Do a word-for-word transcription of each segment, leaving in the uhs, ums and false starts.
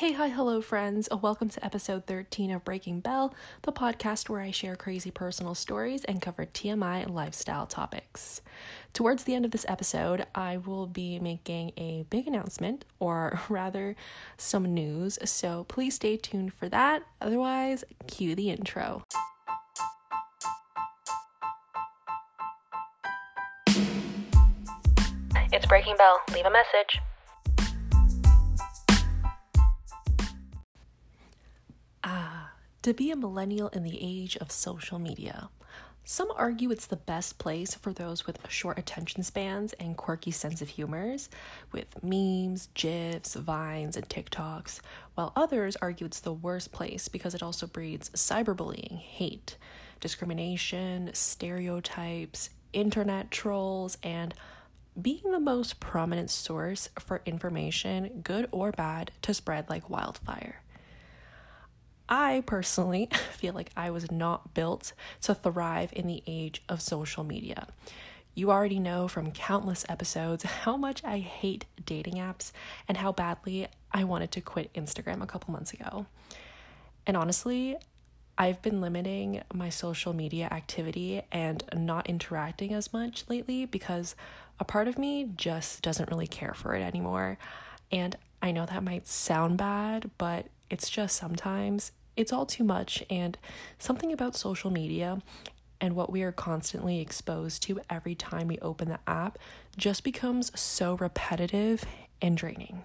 Hey, hi, hello, friends. Welcome to episode thirteen of Breaking Bell, the podcast where I share crazy personal stories and cover T M I lifestyle topics. Towards the end of this episode, I will be making a big announcement, or rather, some news, so please stay tuned for that. Otherwise, cue the intro. It's Breaking Bell. Leave a message. To be a millennial in the age of social media. Some argue it's the best place for those with short attention spans and quirky sense of humors, with memes, GIFs, Vines, and TikToks, while others argue it's the worst place because it also breeds cyberbullying, hate, discrimination, stereotypes, internet trolls, and being the most prominent source for information, good or bad, to spread like wildfire. I personally feel like I was not built to thrive in the age of social media. You already know from countless episodes how much I hate dating apps and how badly I wanted to quit Instagram a couple months ago. And honestly, I've been limiting my social media activity and not interacting as much lately because a part of me just doesn't really care for it anymore. And I know that might sound bad, but it's just sometimes it's all too much, and something about social media and what we are constantly exposed to every time we open the app just becomes so repetitive and draining.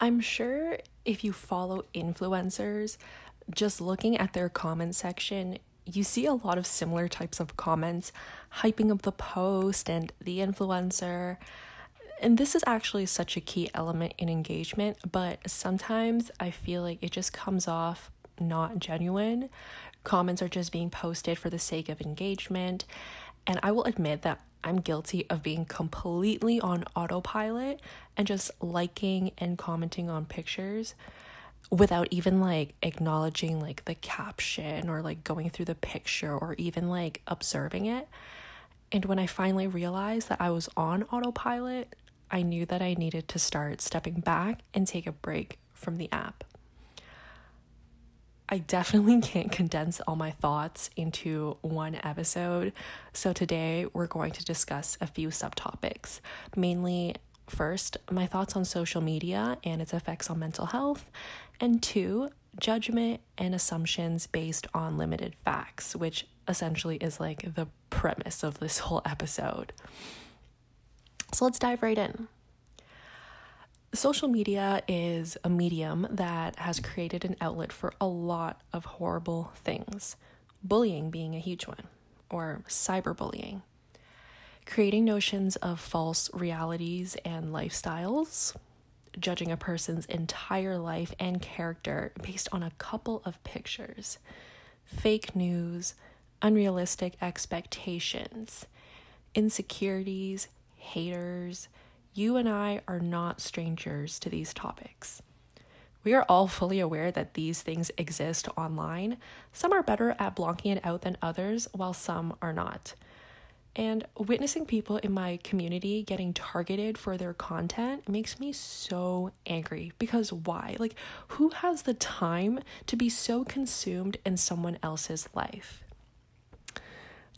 I'm sure if you follow influencers, just looking at their comment section, you see a lot of similar types of comments hyping up the post and the influencer. And this is actually such a key element in engagement, but sometimes I feel like it just comes off not genuine. Comments are just being posted for the sake of engagement. And I will admit that I'm guilty of being completely on autopilot and just liking and commenting on pictures without even like acknowledging like the caption or like going through the picture or even like observing it. And when I finally realized that I was on autopilot, I knew that I needed to start stepping back and take a break from the app. I definitely can't condense all my thoughts into one episode, so today we're going to discuss a few subtopics. Mainly, first, my thoughts on social media and its effects on mental health, and two, judgment and assumptions based on limited facts, which essentially is like the premise of this whole episode. So let's dive right in. Social media is a medium that has created an outlet for a lot of horrible things, bullying being a huge one, or cyberbullying, creating notions of false realities and lifestyles, judging a person's entire life and character based on a couple of pictures, fake news, unrealistic expectations, insecurities, haters. You and I are not strangers to these topics. We are all fully aware that these things exist online. Some are better at blocking it out than others, while some are not. And witnessing people in my community getting targeted for their content makes me so angry. Because why? Like, who has the time to be so consumed in someone else's life?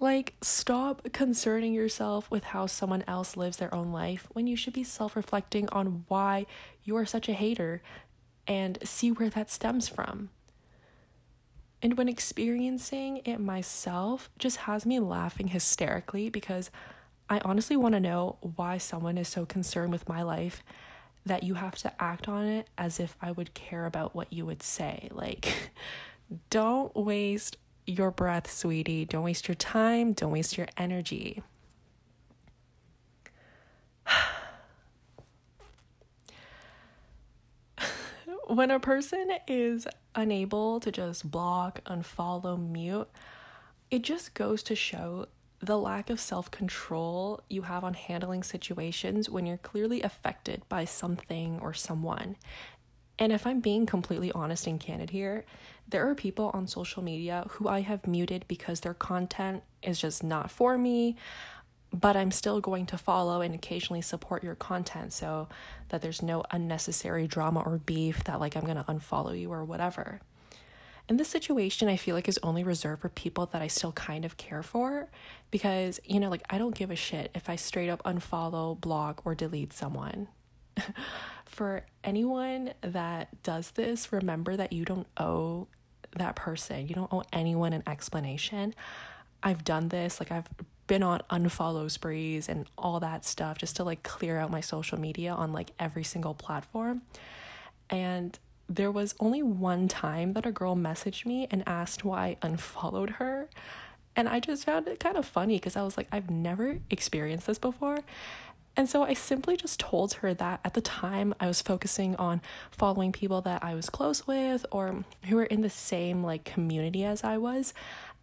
Like, stop concerning yourself with how someone else lives their own life when you should be self-reflecting on why you are such a hater and see where that stems from. And when experiencing it myself just has me laughing hysterically because I honestly want to know why someone is so concerned with my life that you have to act on it as if I would care about what you would say. Like, don't waste your breath, sweetie. Don't waste your time. Don't waste your energy. When a person is unable to just block, unfollow, mute, it just goes to show the lack of self-control you have on handling situations when you're clearly affected by something or someone. And if I'm being completely honest and candid here, there are people on social media who I have muted because their content is just not for me, but I'm still going to follow and occasionally support your content so that there's no unnecessary drama or beef that like I'm going to unfollow you or whatever. And this situation I feel like is only reserved for people that I still kind of care for because, you know, like I don't give a shit if I straight up unfollow, block, or delete someone. For anyone that does this, remember that you don't owe that person. You don't owe anyone an explanation. I've done this, like I've been on unfollow sprees and all that stuff just to like clear out my social media on like every single platform. And there was only one time that a girl messaged me and asked why I unfollowed her, and I just found it kind of funny because I was like, I've never experienced this before. And so I simply just told her that at the time I was focusing on following people that I was close with or who were in the same like community as I was,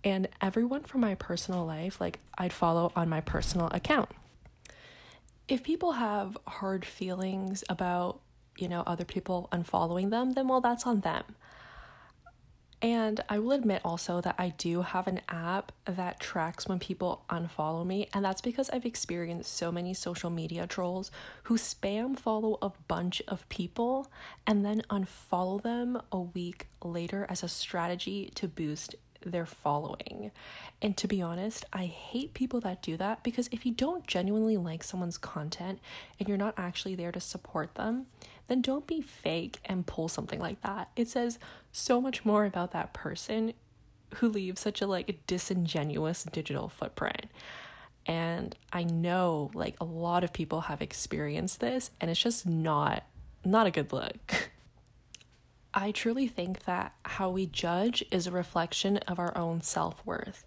and everyone from my personal life, like I'd follow on my personal account. If people have hard feelings about, you know, other people unfollowing them, then well, that's on them. And I will admit also that I do have an app that tracks when people unfollow me, and that's because I've experienced so many social media trolls who spam follow a bunch of people and then unfollow them a week later as a strategy to boost their following. And to be honest, I hate people that do that, because if you don't genuinely like someone's content and you're not actually there to support them, then don't be fake and pull something like that. It says so much more about that person who leaves such a like disingenuous digital footprint. And I know like a lot of people have experienced this, and it's just not not a good look. I truly think that how we judge is a reflection of our own self-worth.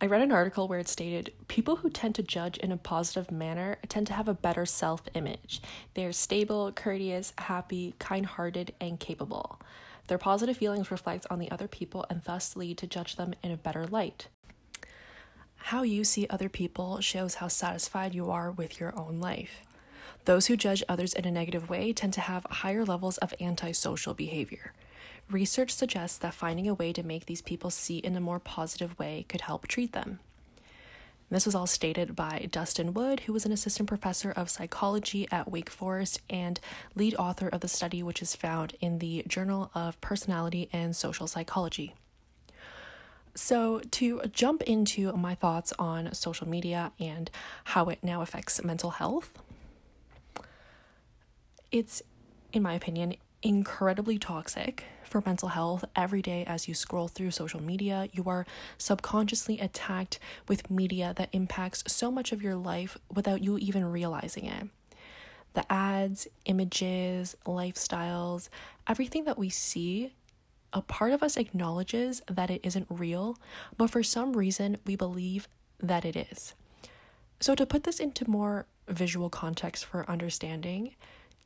I read an article where it stated, people who tend to judge in a positive manner tend to have a better self-image. They're stable, courteous, happy, kind-hearted, and capable. Their positive feelings reflect on the other people and thus lead to judge them in a better light. How you see other people shows how satisfied you are with your own life. Those who judge others in a negative way tend to have higher levels of antisocial behavior. Research suggests that finding a way to make these people see in a more positive way could help treat them. This was all stated by Dustin Wood, who was an assistant professor of psychology at Wake Forest and lead author of the study, which is found in the Journal of Personality and Social Psychology. So to jump into my thoughts on social media and how it now affects mental health, it's, in my opinion, incredibly toxic for mental health. Every day as you scroll through social media, you are subconsciously attacked with media that impacts so much of your life without you even realizing it. The ads, images, lifestyles, everything that we see, a part of us acknowledges that it isn't real, but for some reason we believe that it is. So to put this into more visual context for understanding,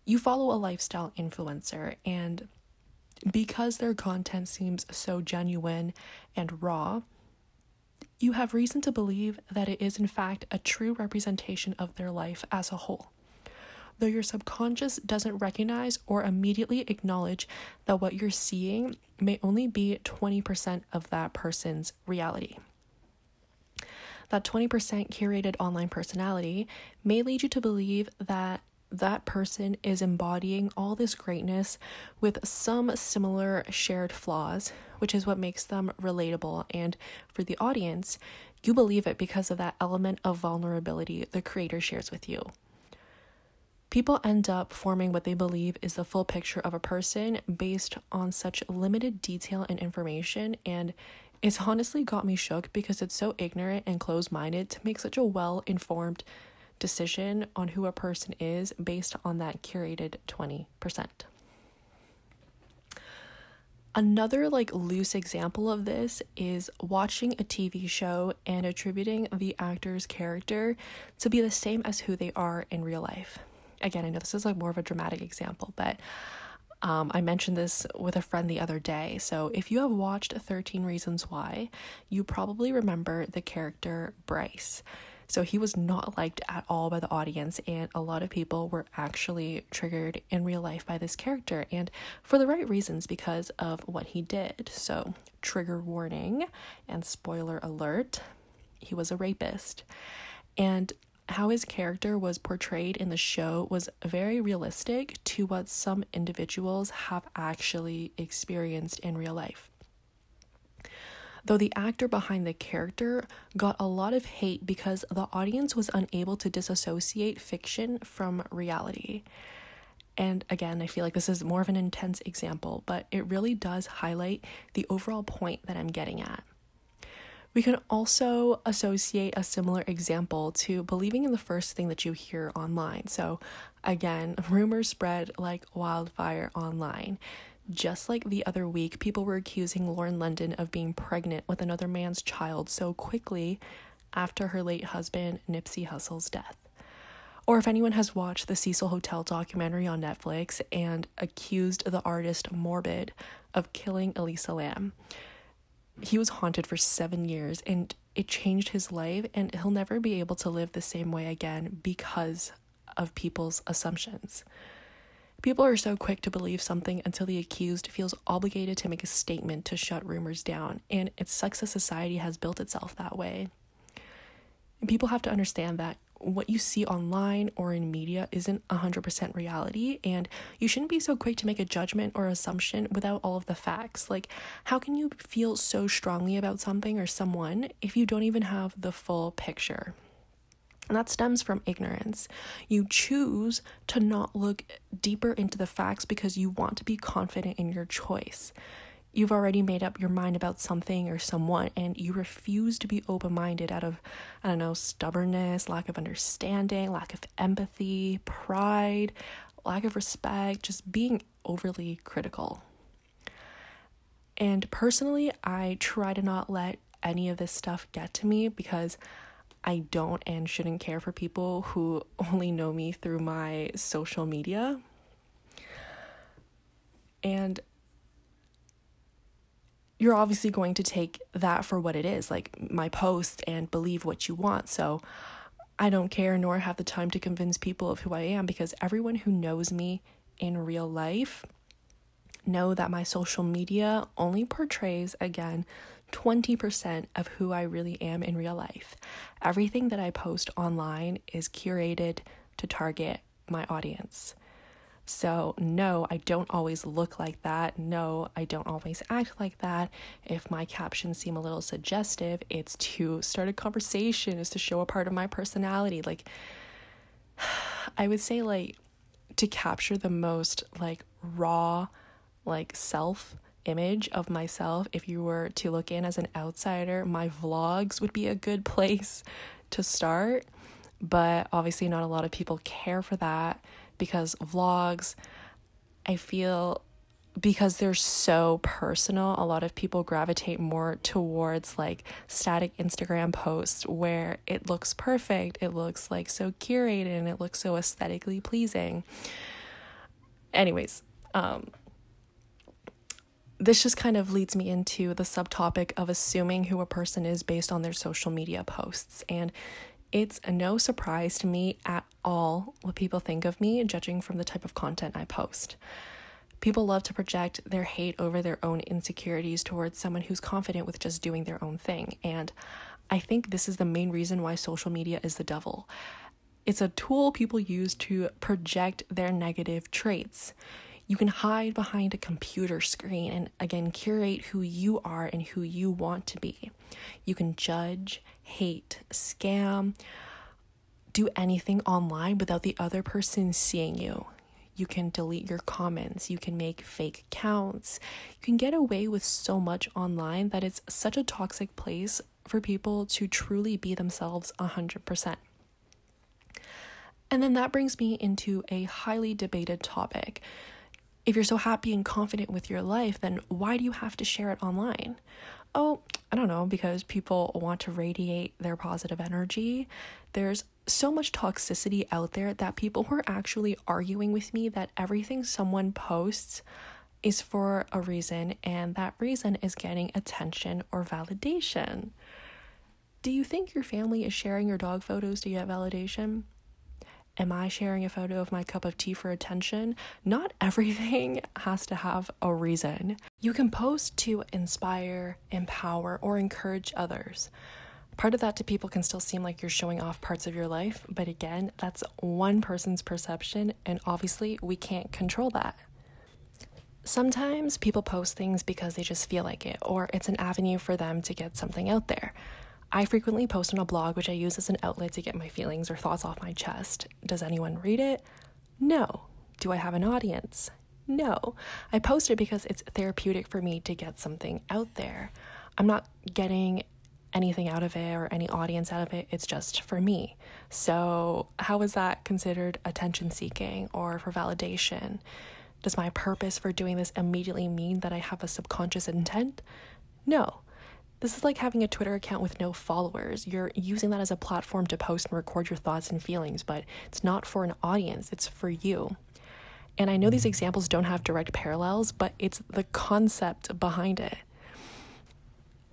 you follow a lifestyle influencer, and because their content seems so genuine and raw, you have reason to believe that it is in fact a true representation of their life as a whole, though your subconscious doesn't recognize or immediately acknowledge that what you're seeing may only be twenty percent of that person's reality. That twenty percent curated online personality may lead you to believe that that person is embodying all this greatness with some similar shared flaws, which is what makes them relatable. And for the audience, you believe it because of that element of vulnerability the creator shares with you. People end up forming what they believe is the full picture of a person based on such limited detail and information, and it's honestly got me shook because it's so ignorant and closed-minded to make such a well-informed decision on who a person is based on that curated twenty percent. Another like loose example of this is watching a T V show and attributing the actor's character to be the same as who they are in real life. Again, I know this is like more of a dramatic example, but Um, I mentioned this with a friend the other day. So if you have watched thirteen Reasons Why, you probably remember the character Bryce. So he was not liked at all by the audience, and a lot of people were actually triggered in real life by this character, and for the right reasons because of what he did. So trigger warning and spoiler alert, he was a rapist. and how his character was portrayed in the show was very realistic to what some individuals have actually experienced in real life. Though the actor behind the character got a lot of hate because the audience was unable to disassociate fiction from reality. And again, I feel like this is more of an intense example, but it really does highlight the overall point that I'm getting at. We can also associate a similar example to believing in the first thing that you hear online. So again, rumors spread like wildfire online. Just like the other week, people were accusing Lauren London of being pregnant with another man's child so quickly after her late husband, Nipsey Hussle's death. Or if anyone has watched the Cecil Hotel documentary on Netflix and accused the artist Morbid of killing Elisa Lam. He was haunted for seven years and it changed his life, and he'll never be able to live the same way again because of people's assumptions. People are so quick to believe something until the accused feels obligated to make a statement to shut rumors down, and it sucks that society has built itself that way. And people have to understand that what you see online or in media isn't one hundred percent reality, and you shouldn't be so quick to make a judgment or assumption without all of the facts. Like, how can you feel so strongly about something or someone if you don't even have the full picture? And that stems from ignorance. You choose to not look deeper into the facts because you want to be confident in your choice. You've already made up your mind about something or someone, and you refuse to be open-minded out of, I don't know, stubbornness, lack of understanding, lack of empathy, pride, lack of respect, just being overly critical. And personally, I try to not let any of this stuff get to me because I don't and shouldn't care for people who only know me through my social media. And you're obviously going to take that for what it is, like my post, and believe what you want. So I don't care nor have the time to convince people of who I am, because everyone who knows me in real life know that my social media only portrays, again, twenty percent of who I really am in real life. Everything that I post online is curated to target my audience. So no, I don't always look like that. No, I don't always act like that. If my captions seem a little suggestive, it's to start a conversation, it's to show a part of my personality. Like, I would say, like, to capture the most, like, raw, like, self image of myself. If you were to look in as an outsider, my vlogs would be a good place to start. But obviously not a lot of people care for that, because vlogs, I feel, because they're so personal, a lot of people gravitate more towards like static Instagram posts where it looks perfect, it looks like so curated, and it looks so aesthetically pleasing. Anyways, um this just kind of leads me into the subtopic of assuming who a person is based on their social media posts. And it's no surprise to me at all what people think of me, judging from the type of content I post. People love to project their hate over their own insecurities towards someone who's confident with just doing their own thing. And I think this is the main reason why social media is the devil. It's a tool people use to project their negative traits. You can hide behind a computer screen and, again, curate who you are and who you want to be. You can judge, hate, scam, do anything online without the other person seeing you. You can delete your comments. You can make fake accounts. You can get away with so much online that it's such a toxic place for people to truly be themselves one hundred percent. And then that brings me into a highly debated topic. If you're so happy and confident with your life, then why do you have to share it online? Oh, I don't know, because people want to radiate their positive energy. There's so much toxicity out there that people were actually arguing with me that everything someone posts is for a reason, and that reason is getting attention or validation. Do you think your family is sharing your dog photos to get validation? Am I sharing a photo of my cup of tea for attention? Not everything has to have a reason. You can post to inspire, empower, or encourage others. Part of that to people can still seem like you're showing off parts of your life, but again, that's one person's perception, and obviously we can't control that. Sometimes people post things because they just feel like it, or it's an avenue for them to get something out there. I frequently post on a blog, which I use as an outlet to get my feelings or thoughts off my chest. Does anyone read it? No. Do I have an audience? No. I post it because it's therapeutic for me to get something out there. I'm not getting anything out of it or any audience out of it. It's just for me. So how is that considered attention seeking or for validation? Does my purpose for doing this immediately mean that I have a subconscious intent? No. This is like having a Twitter account with no followers. You're using that as a platform to post and record your thoughts and feelings, but it's not for an audience, it's for you. And I know these examples don't have direct parallels, but it's the concept behind it.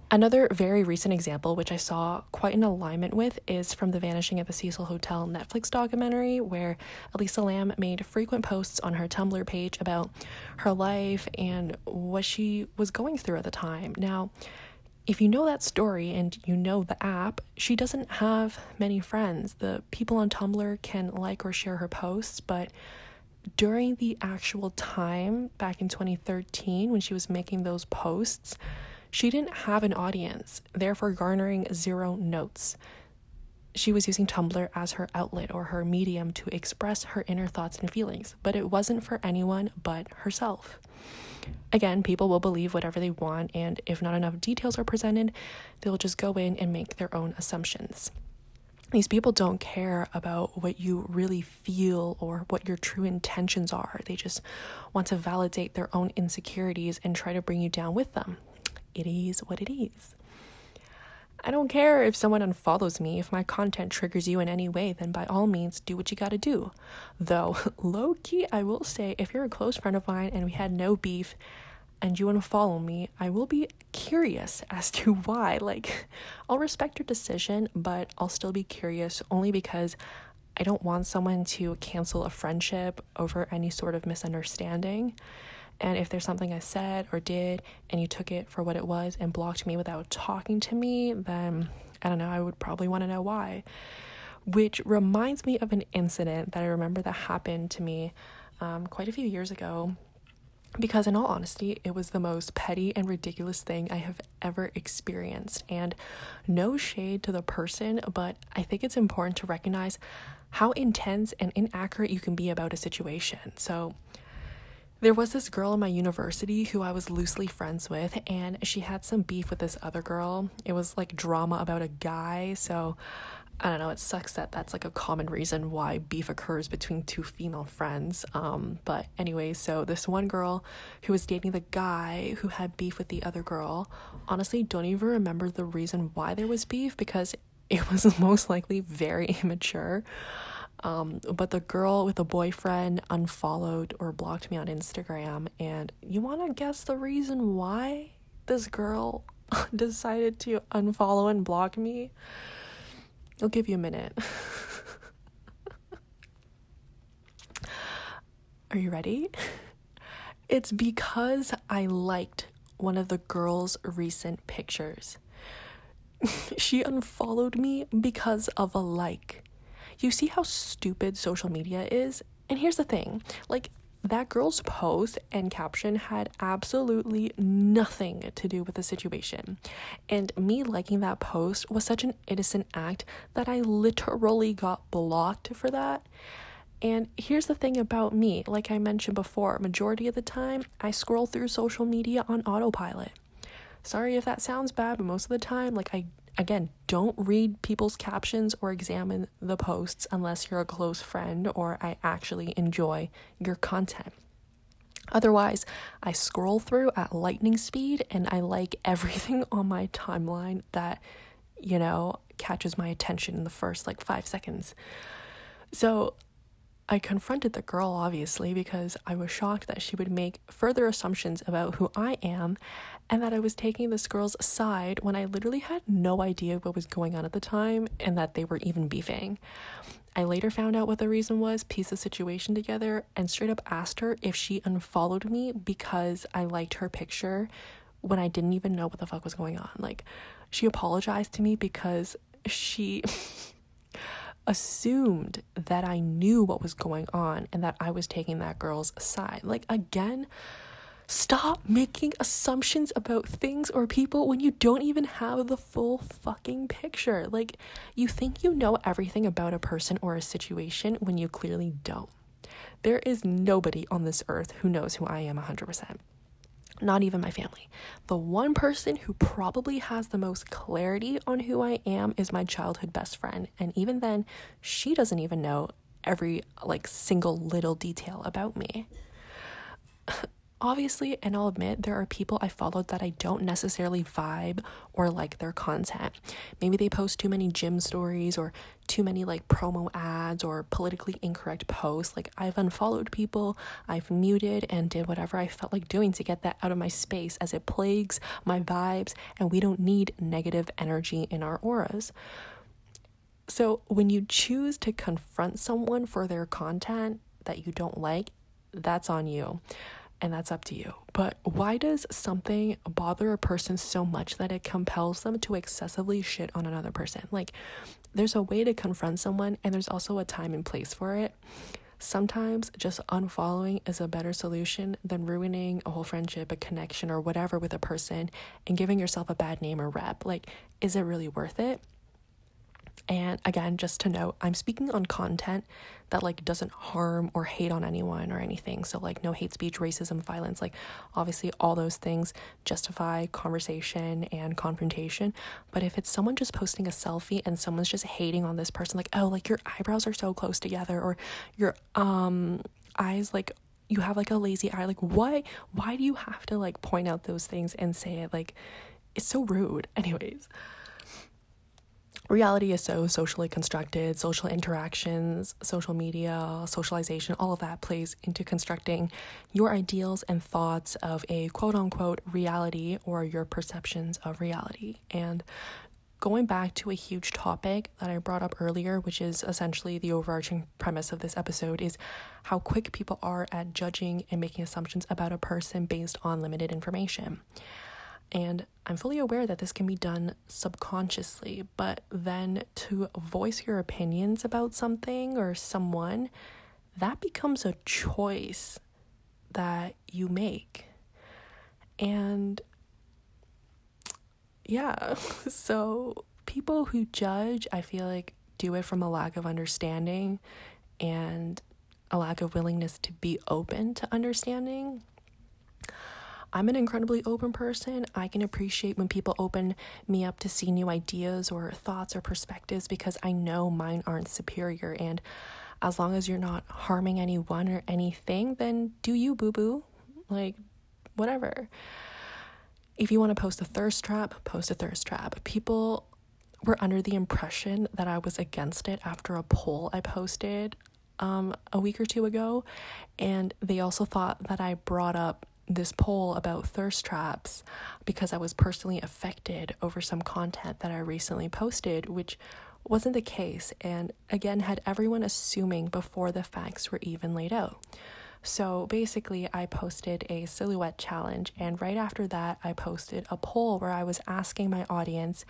Another very recent example, which I saw quite in alignment with, is from the Vanishing at the Cecil Hotel Netflix documentary, where Elisa Lam made frequent posts on her Tumblr page about her life and what she was going through at the time. Now, if you know that story and you know the app, she doesn't have many friends. The people on Tumblr can like or share her posts, but during the actual time back in twenty thirteen when she was making those posts, she didn't have an audience, therefore garnering zero notes. She was using Tumblr as her outlet or her medium to express her inner thoughts and feelings, but it wasn't for anyone but herself. Again, people will believe whatever they want, and if not enough details are presented, they'll just go in and make their own assumptions. These people don't care about what you really feel or what your true intentions are. They just want to validate their own insecurities and try to bring you down with them. It is what it is. I don't care if someone unfollows me. If my content triggers you in any way, then by all means, do what you gotta do. Though, low-key, I will say, if you're a close friend of mine and we had no beef and you unfollow me, I will be curious as to why. Like, I'll respect your decision, but I'll still be curious only because I don't want someone to cancel a friendship over any sort of misunderstanding. And if there's something I said or did and you took it for what it was and blocked me without talking to me, then I don't know, I would probably want to know why. Which reminds me of an incident that I remember that happened to me um, quite a few years ago, because in all honesty, it was the most petty and ridiculous thing I have ever experienced. And no shade to the person, but I think it's important to recognize how intense and inaccurate you can be about a situation. So there was this girl in my university who I was loosely friends with, and she had some beef with this other girl. It was like drama about a guy, so I don't know, it sucks that that's like a common reason why beef occurs between two female friends. Um, but anyway, so this one girl who was dating the guy who had beef with the other girl, honestly don't even remember the reason why there was beef, because it was most likely very immature. Um, but the girl with a boyfriend unfollowed or blocked me on Instagram, and you want to guess the reason why this girl decided to unfollow and block me? I'll give you a minute. Are you ready? It's because I liked one of the girl's recent pictures. She unfollowed me because of a like. You see how stupid social media is? And here's the thing, like, that girl's post and caption had absolutely nothing to do with the situation. And me liking that post was such an innocent act that I literally got blocked for that. And here's the thing about me, like I mentioned before, majority of the time, I scroll through social media on autopilot. Sorry if that sounds bad, but most of the time, like, I Again, don't read people's captions or examine the posts unless you're a close friend or I actually enjoy your content. Otherwise, I scroll through at lightning speed and I like everything on my timeline that, you know, catches my attention in the first like five seconds. So I confronted the girl, obviously, because I was shocked that she would make further assumptions about who I am and that I was taking this girl's side when I literally had no idea what was going on at the time and that they were even beefing. I later found out what the reason was, pieced the situation together, and straight up asked her if she unfollowed me because I liked her picture when I didn't even know what the fuck was going on. Like, she apologized to me because she assumed that I knew what was going on and that I was taking that girl's side. Like, again, stop making assumptions about things or people when you don't even have the full fucking picture. Like, you think you know everything about a person or a situation when you clearly don't. There is nobody on this earth who knows who I am one hundred percent. Not even my family. The one person who probably has the most clarity on who I am is my childhood best friend. And even then, she doesn't even know every, like, single little detail about me. Obviously, and I'll admit, there are people I followed that I don't necessarily vibe or like their content. Maybe they post too many gym stories or too many, like, promo ads or politically incorrect posts. Like, I've unfollowed people, I've muted and did whatever I felt like doing to get that out of my space, as it plagues my vibes, and we don't need negative energy in our auras. So when you choose to confront someone for their content that you don't like, that's on you. And that's up to you. But why does something bother a person so much that it compels them to excessively shit on another person? Like, there's a way to confront someone, and there's also a time and place for it. Sometimes just unfollowing is a better solution than ruining a whole friendship, a connection, or whatever with a person and giving yourself a bad name or rep. Like, is it really worth it? And again, just to note, I'm speaking on content that, like, doesn't harm or hate on anyone or anything. So, like, no hate speech, racism, violence, like, obviously all those things justify conversation and confrontation. But if it's someone just posting a selfie and someone's just hating on this person, like, oh, like, your eyebrows are so close together, or your um eyes, like, you have, like, a lazy eye, like, what? Why do you have to, like, point out those things and say it? Like, it's so rude. Anyways. Reality is so socially constructed. Social interactions, social media, socialization, all of that plays into constructing your ideals and thoughts of a quote-unquote reality, or your perceptions of reality. And going back to a huge topic that I brought up earlier, which is essentially the overarching premise of this episode, is how quick people are at judging and making assumptions about a person based on limited information. And I'm fully aware that this can be done subconsciously, but then to voice your opinions about something or someone, that becomes a choice that you make. And yeah, so people who judge, I feel like, do it from a lack of understanding and a lack of willingness to be open to understanding. I'm an incredibly open person. I can appreciate when people open me up to see new ideas or thoughts or perspectives, because I know mine aren't superior. And as long as you're not harming anyone or anything, then do you, boo-boo. Like, whatever. If you want to post a thirst trap, post a thirst trap. People were under the impression that I was against it after a poll I posted um, a week or two ago. And they also thought that I brought up this poll about thirst traps because I was personally affected over some content that I recently posted, which wasn't the case, and again had everyone assuming before the facts were even laid out. So basically, I posted a silhouette challenge, and right after that I posted a poll where I was asking my audience,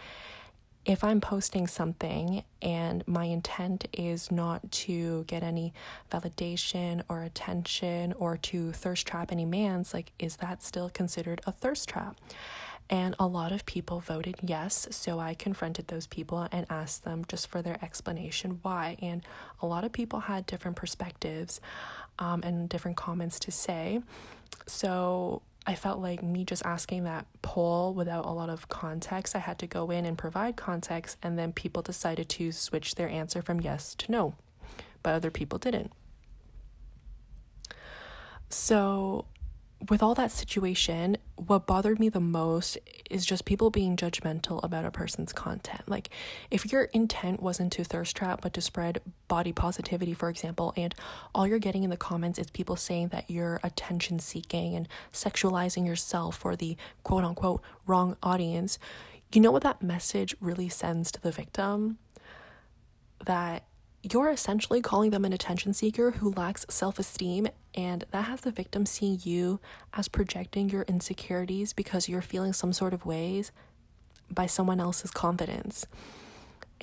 if I'm posting something and my intent is not to get any validation or attention or to thirst trap any man's, like, is that still considered a thirst trap? And a lot of people voted yes, so I confronted those people and asked them just for their explanation why. And a lot of people had different perspectives um, and different comments to say. So I felt like me just asking that poll without a lot of context, I had to go in and provide context, and then people decided to switch their answer from yes to no, but other people didn't. So with all that situation, what bothered me the most is just people being judgmental about a person's content. Like, if your intent wasn't to thirst trap but to spread body positivity, for example, and all you're getting in the comments is people saying that you're attention seeking and sexualizing yourself for the quote-unquote wrong audience, you know what that message really sends to the victim? That you're essentially calling them an attention seeker who lacks self-esteem, and that has the victim seeing you as projecting your insecurities because you're feeling some sort of ways by someone else's confidence.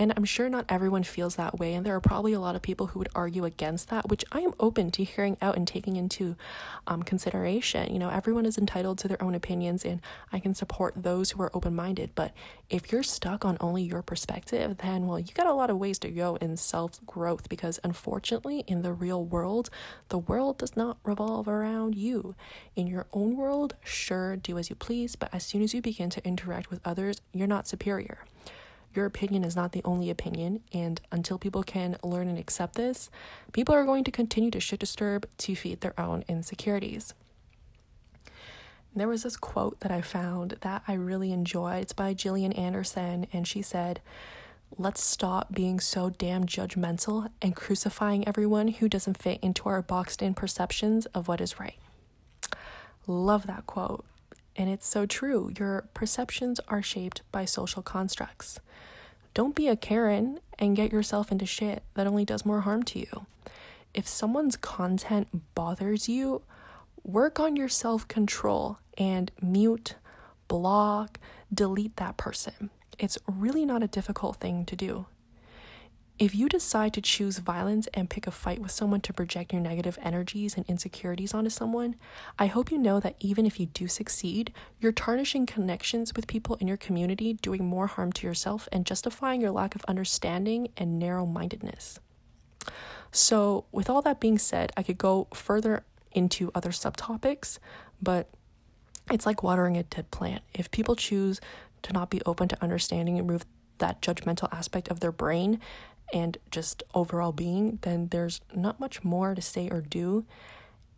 And I'm sure not everyone feels that way, and there are probably a lot of people who would argue against that, which I am open to hearing out and taking into um, consideration. You know, everyone is entitled to their own opinions, and I can support those who are open-minded, but if you're stuck on only your perspective, then, well, you got a lot of ways to go in self-growth, because unfortunately, in the real world, the world does not revolve around you. In your own world, sure, do as you please, but as soon as you begin to interact with others, you're not superior. Your opinion is not the only opinion, and until people can learn and accept this, people are going to continue to shit disturb to feed their own insecurities. And there was this quote that I found that I really enjoyed. It's by Jillian Anderson, and she said, "Let's stop being so damn judgmental and crucifying everyone who doesn't fit into our boxed-in perceptions of what is right." Love that quote. And it's so true. Your perceptions are shaped by social constructs. Don't be a Karen and get yourself into shit that only does more harm to you. If someone's content bothers you, work on your self-control and mute, block, delete that person. It's really not a difficult thing to do. If you decide to choose violence and pick a fight with someone to project your negative energies and insecurities onto someone, I hope you know that even if you do succeed, you're tarnishing connections with people in your community, doing more harm to yourself, and justifying your lack of understanding and narrow-mindedness. So, with all that being said, I could go further into other subtopics, but it's like watering a dead plant. If people choose to not be open to understanding and remove that judgmental aspect of their brain, and just overall being, then there's not much more to say or do.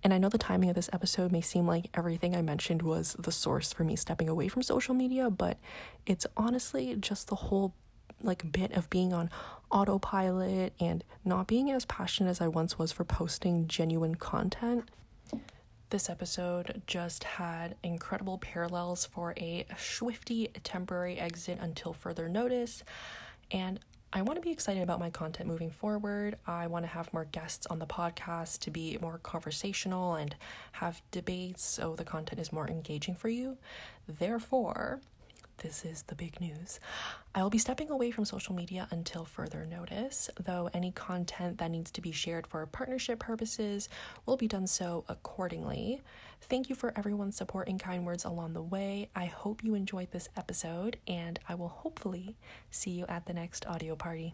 And I know the timing of this episode may seem like everything I mentioned was the source for me stepping away from social media, but it's honestly just the whole like bit of being on autopilot and not being as passionate as I once was for posting genuine content. This episode just had incredible parallels for a swifty temporary exit until further notice, and I want to be excited about my content moving forward. I want to have more guests on the podcast to be more conversational and have debates so the content is more engaging for you. Therefore, this is the big news. I will be stepping away from social media until further notice, though any content that needs to be shared for partnership purposes will be done so accordingly. Thank you for everyone's support and kind words along the way. I hope you enjoyed this episode, and I will hopefully see you at the next audio party.